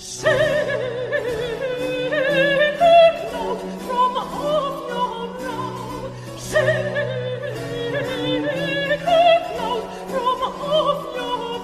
Shake the cloud from off your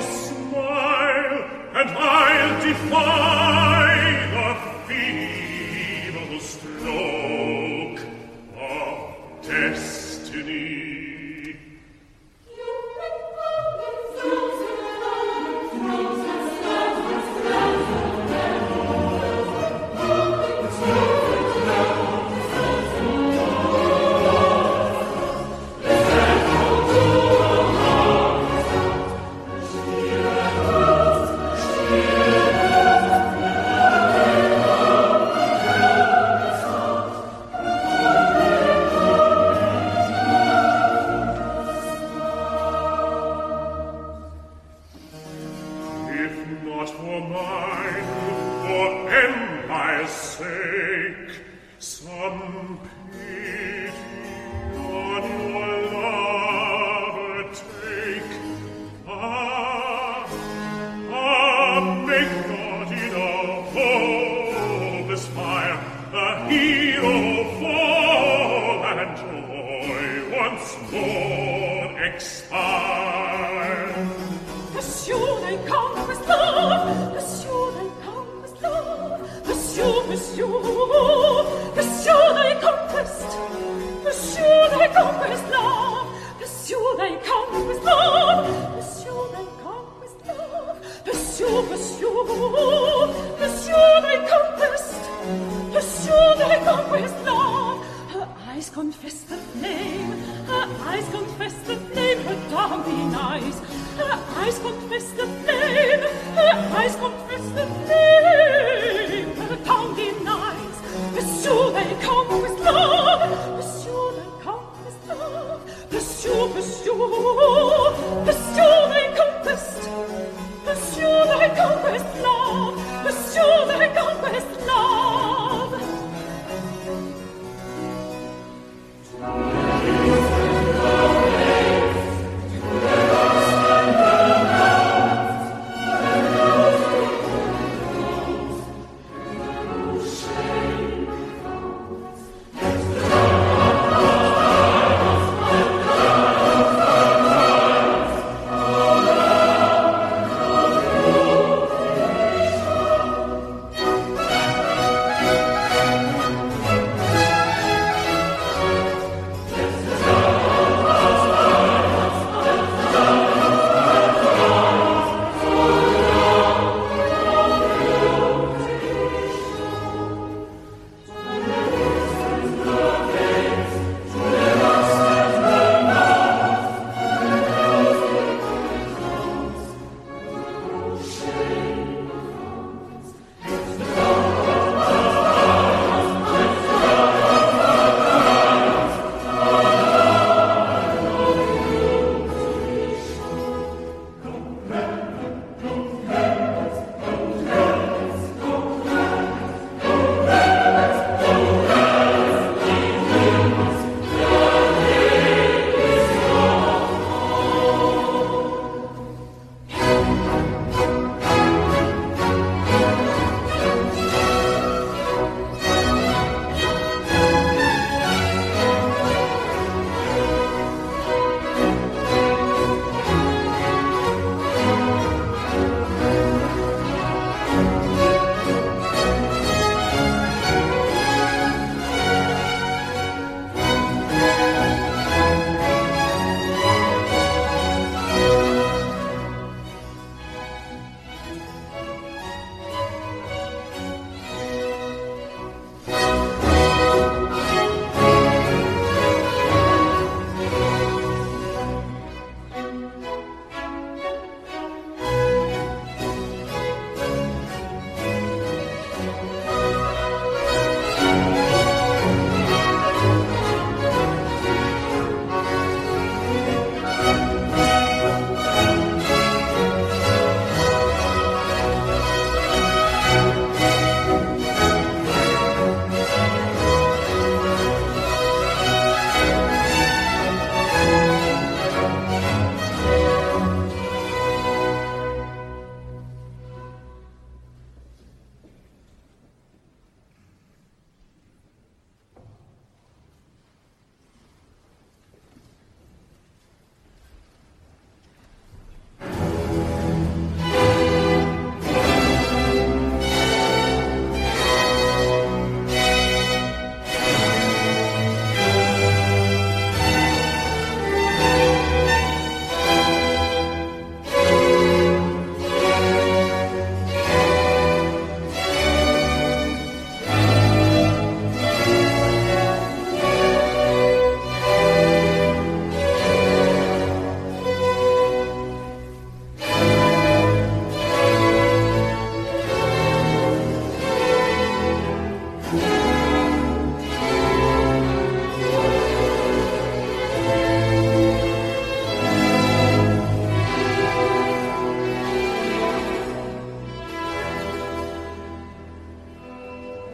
Smile, and I'll defy the feeble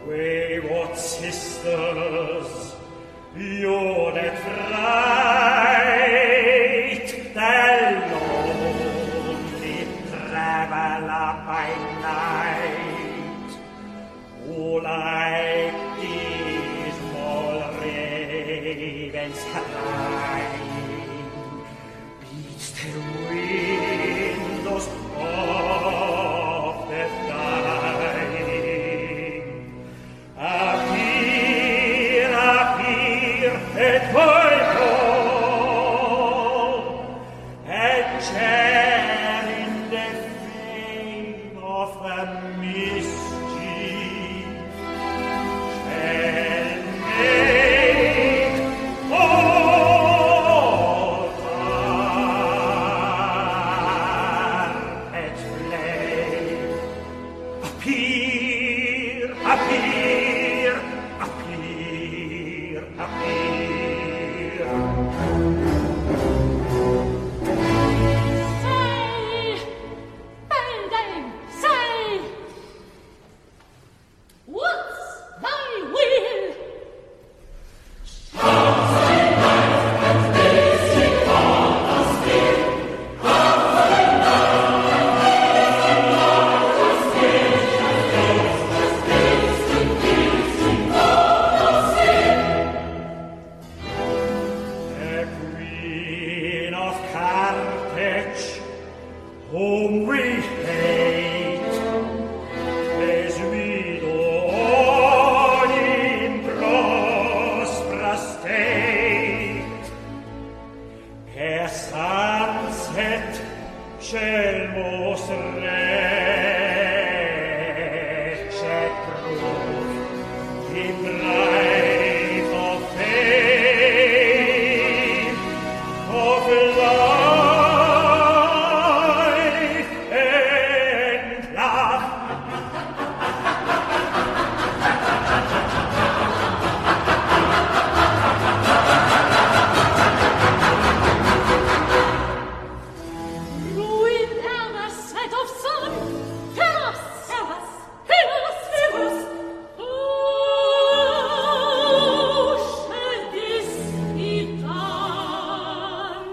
We what sisters, you're that right, the lonely traveler by night, who like these small ravens crying, beats the windows of the dying. Appear, et poi call, and share in the fame of the mischief, and make all fire and flame. Appear, appear, appear, appear. Sei! Pending! Sei! What's thy will? The Queen of Carthage, whom we hate, as we do all in prosperous state. Her sunset shall most wretched prove the bride of fame, of life and love. Ruin thou the sight of sun! Fill us! Fill us! Fill us! Fill us! Oh, shall this be done?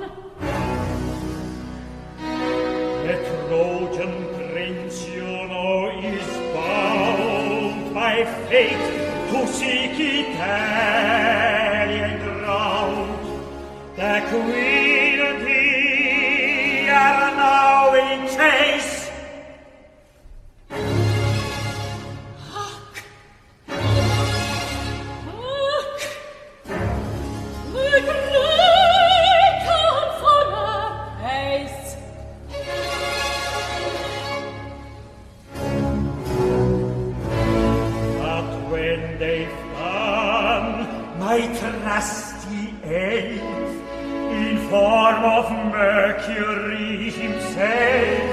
The Trojan prince, you know, is bound by fate to seek Italian ground. The queen and he are now in chase. Look! The great consoler haste! But when they've done, my trusty elf, in form of Mercury himself,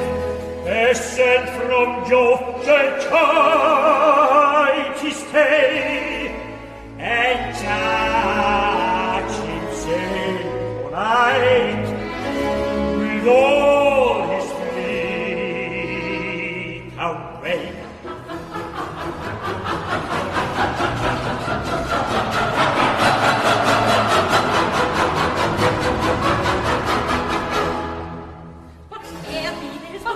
is sent from Jove shall chide his tale, and judge himself aright with all his fleet awake. Oh,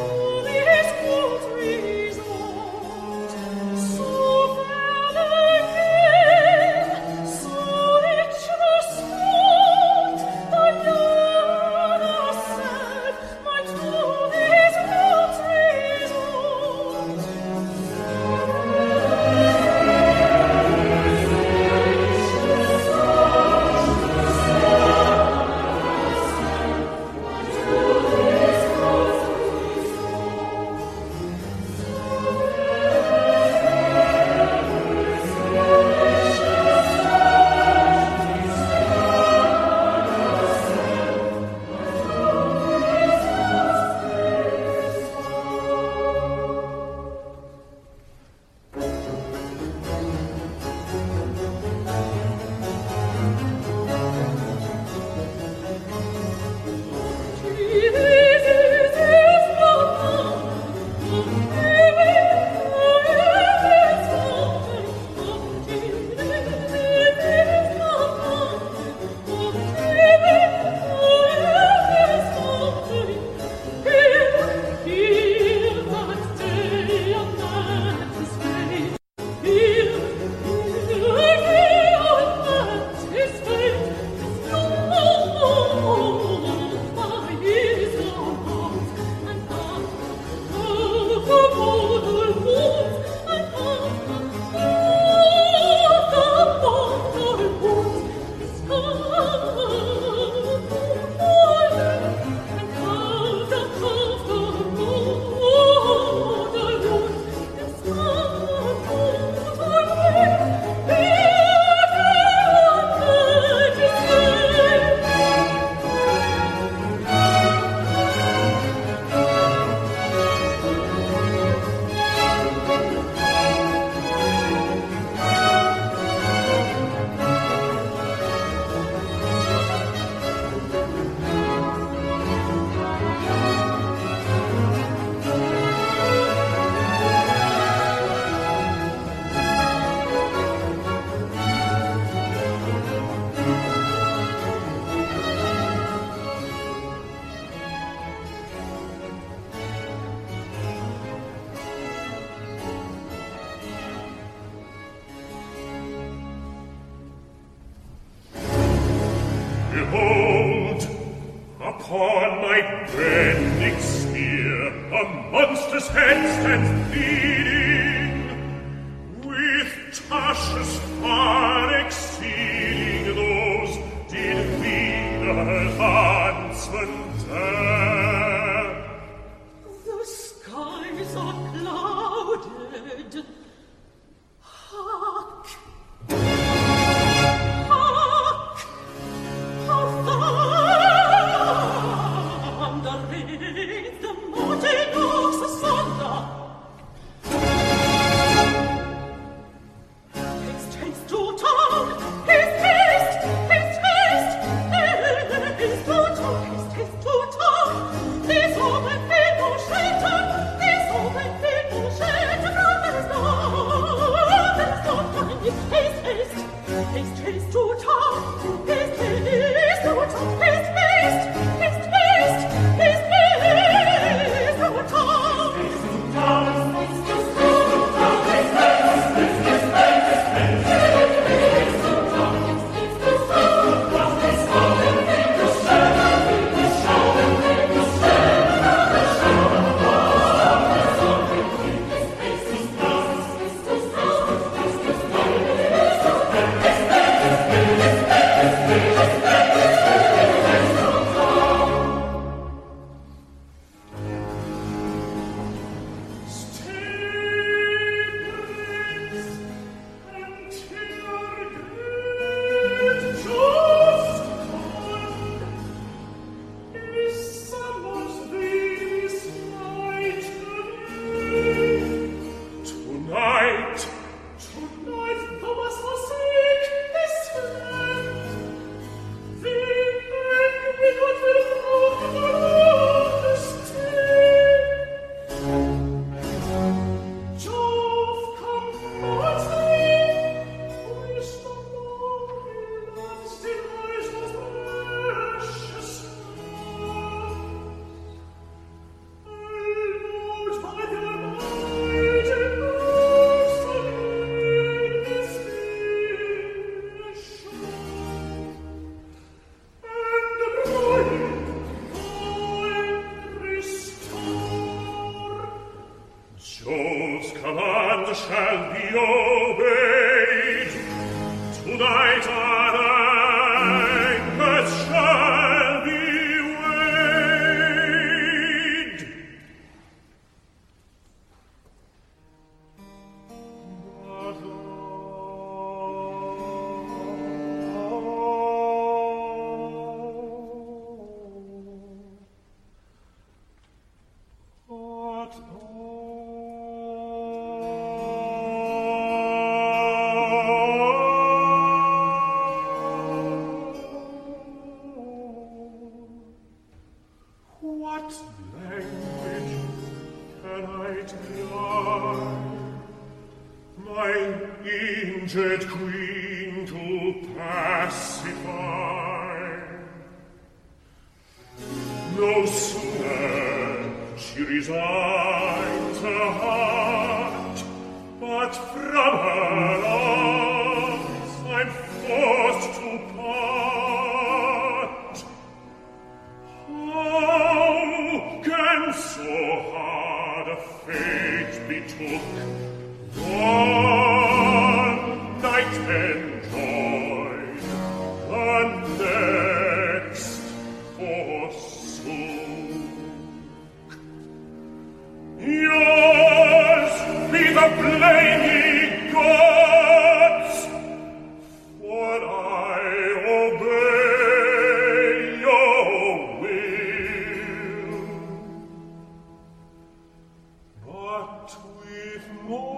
This open thing will shake the ground that is gone. Whose command shall be obeyed. Tonight our anchors shall be weighed. But injured queen to pacify. No sooner she resigns her heart, but from her arms I'm forced to part. How can so hard a fate be took? One night enjoyed, the next forsook. Yours be the blame, ye gods, for I obey your will. But with more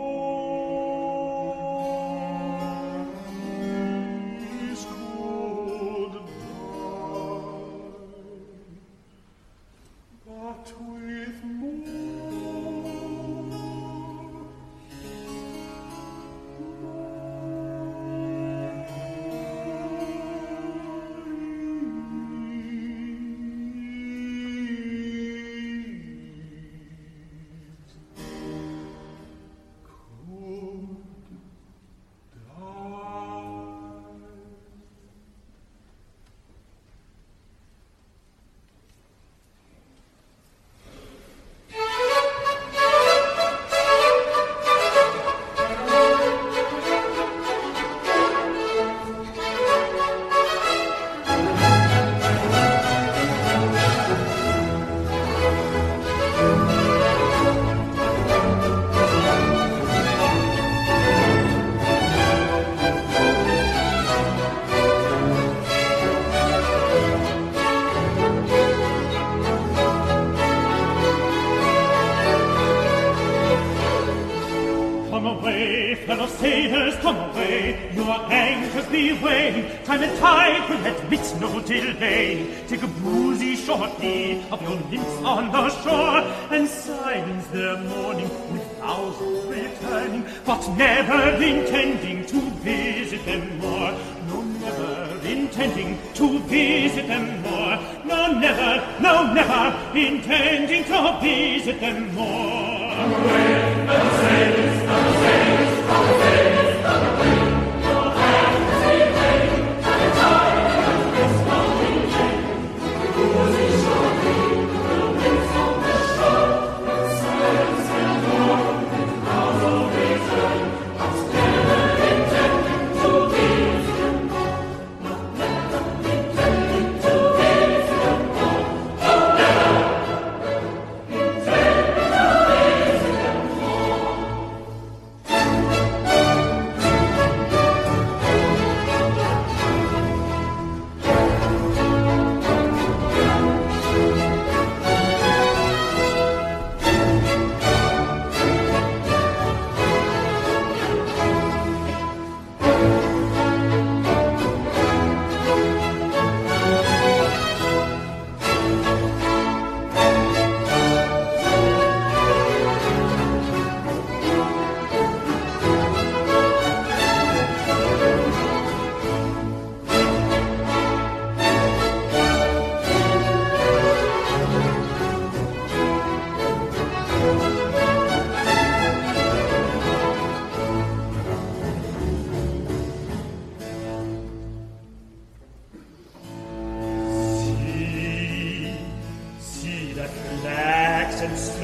delay. Take a boozy shortly of your lips on the shore, and silence their mourning with thousands returning, but never intending to visit them more. No, never intending to visit them more. No, never intending to visit them more. Away, the sails, the sails, the sails, the sails.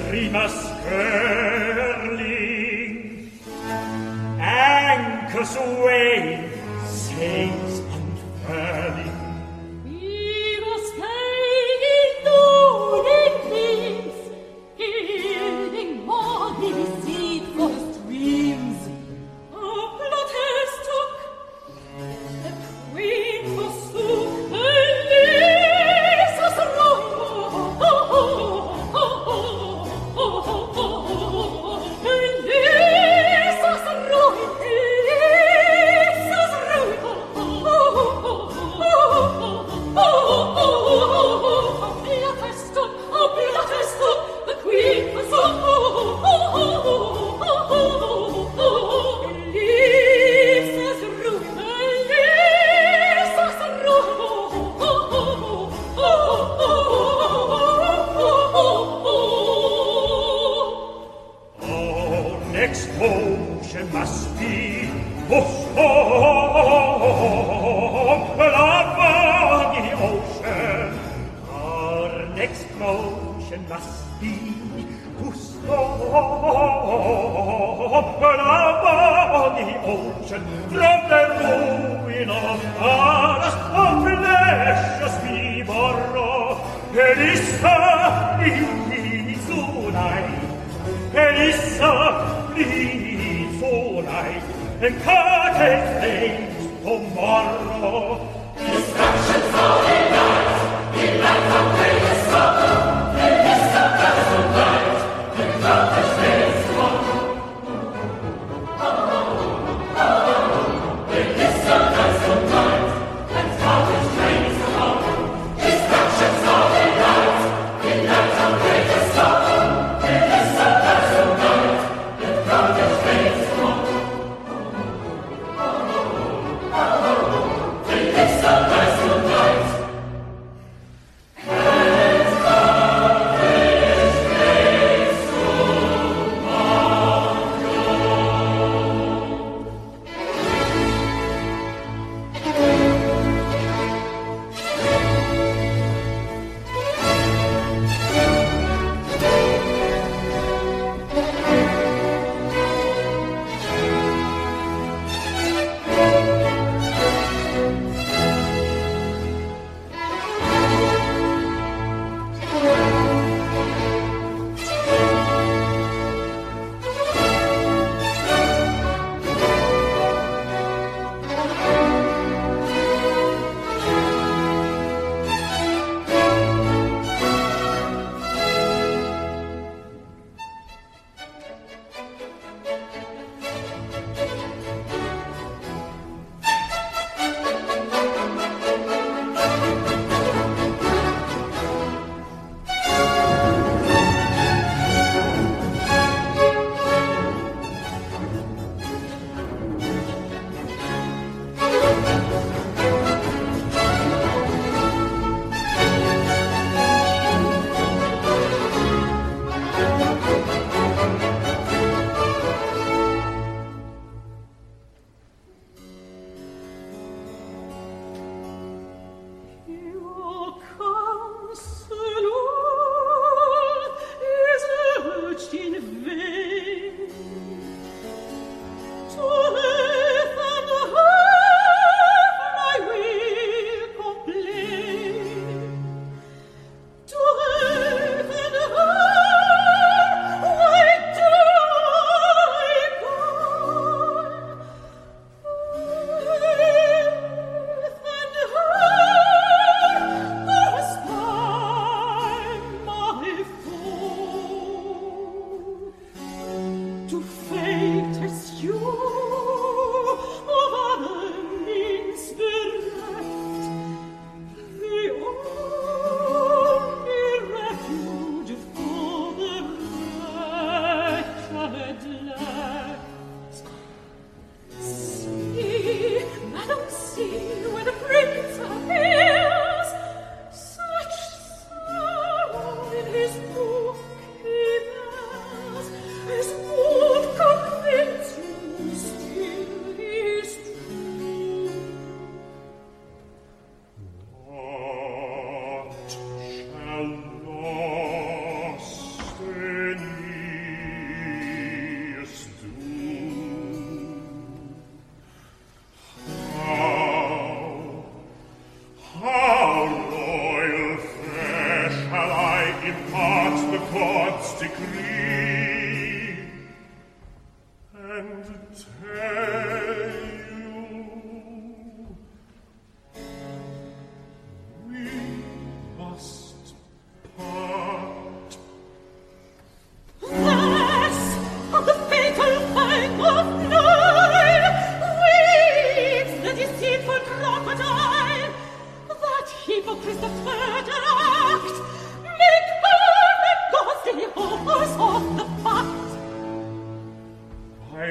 Streamus curly Michael's way saves unfairly. He was paying no names, giving all he received for his dreams. A plotters took, the queen forsook, and leaves us alone. Oh, oh, oh, oh, oh, oh, oh, oh, and leaves us alone. Is what convinces you.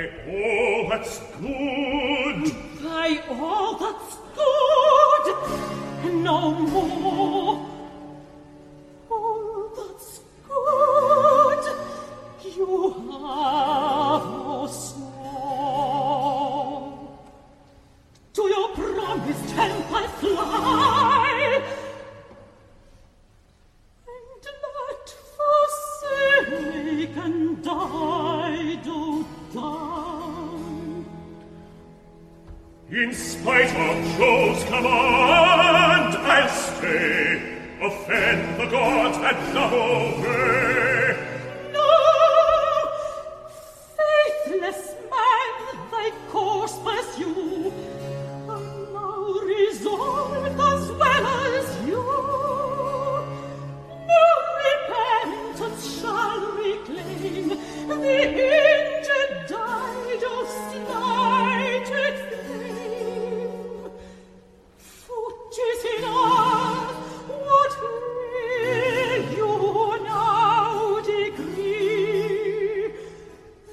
By all that's good, no more. All that's good, you have no song. To your promised help I fly. And I do down. In spite of Jove's command, I'll stay, offend the gods and not obey. No, faithless man, thy course pursue, and now resolved as well as you. Repentance shall reclaim the injured Dido's slighted fame. Foot is in all, what will you now degree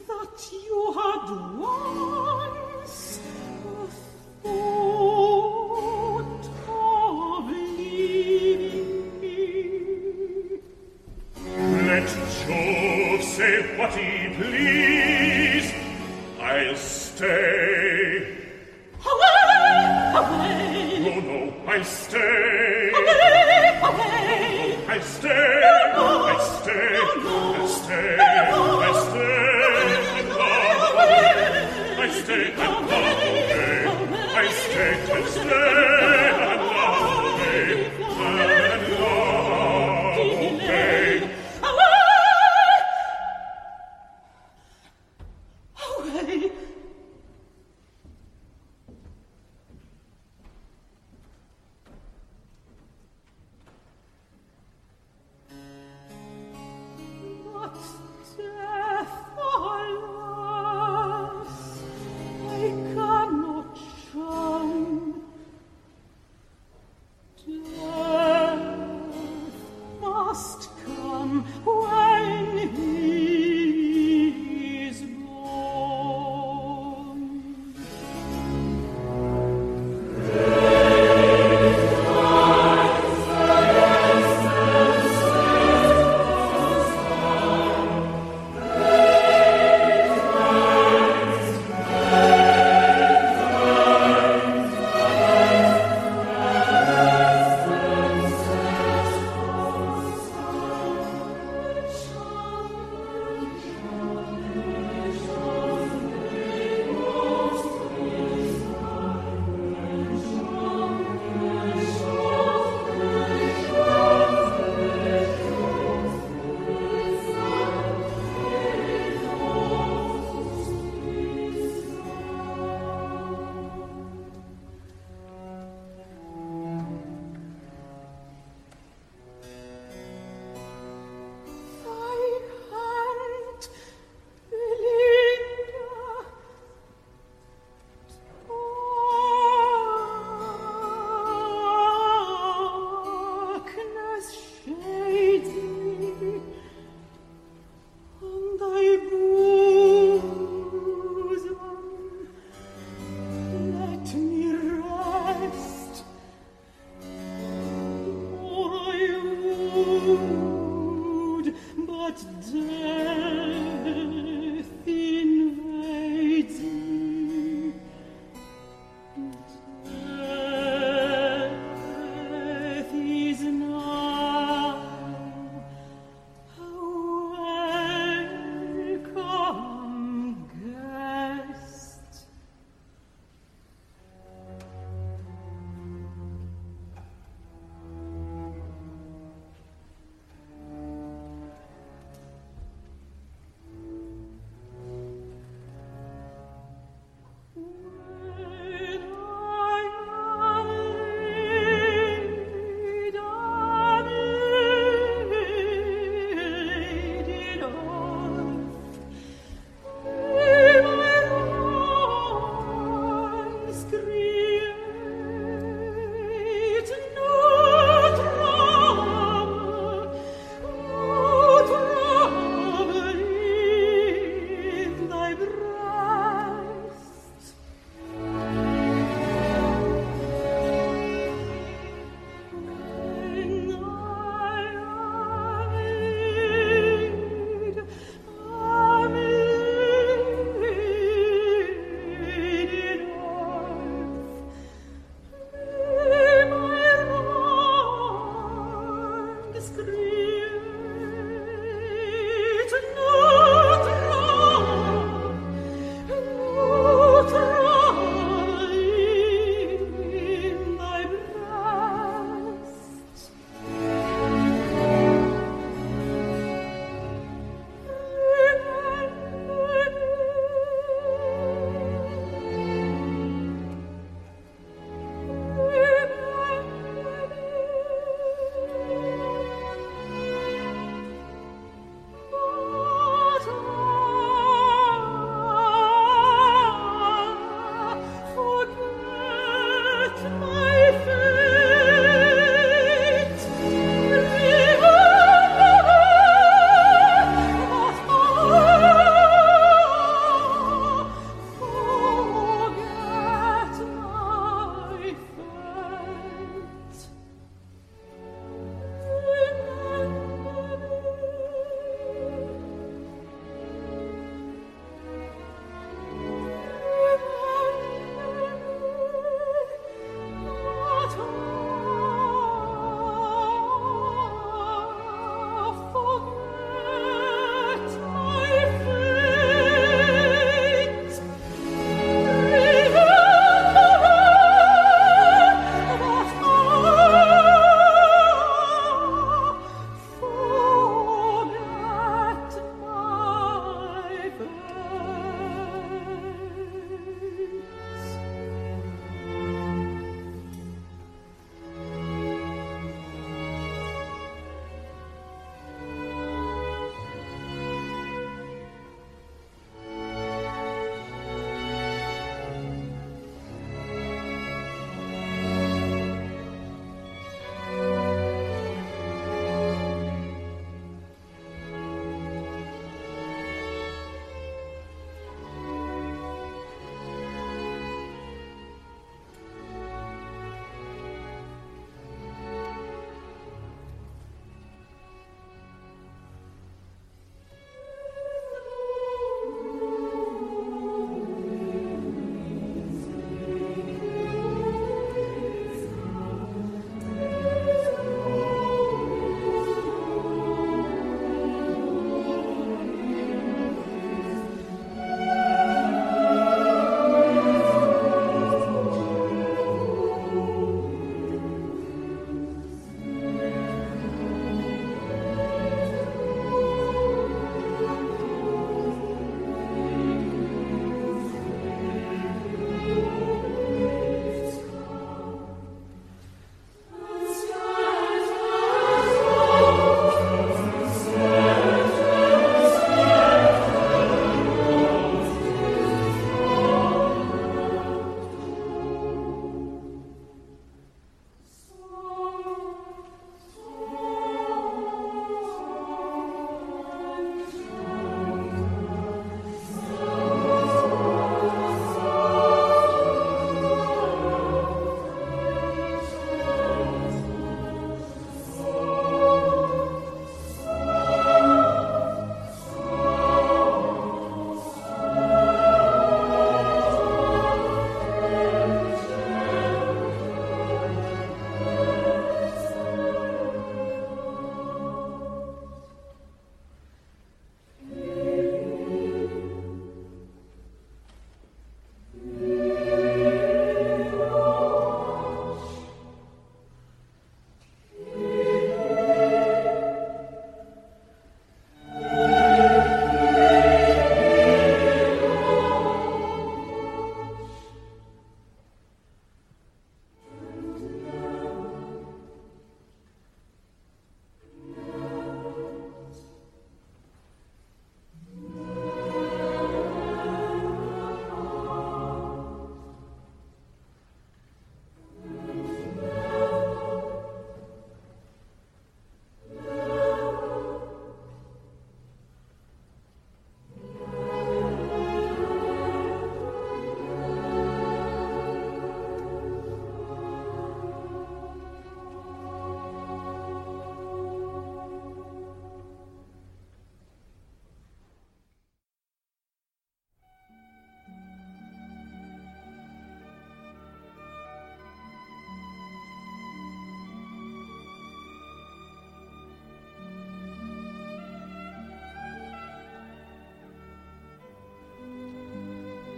that you had once a thought of leaving me? Let Jove say what he please, I'll stay. Away! No, no, I'll stay. Away! I'll stay. No, I'll stay. No, I'll stay. No, I'll stay. No, I'll stay. I'm not away. I'll stay. I'll stay. I'm not away. I'm not away. I cannot shun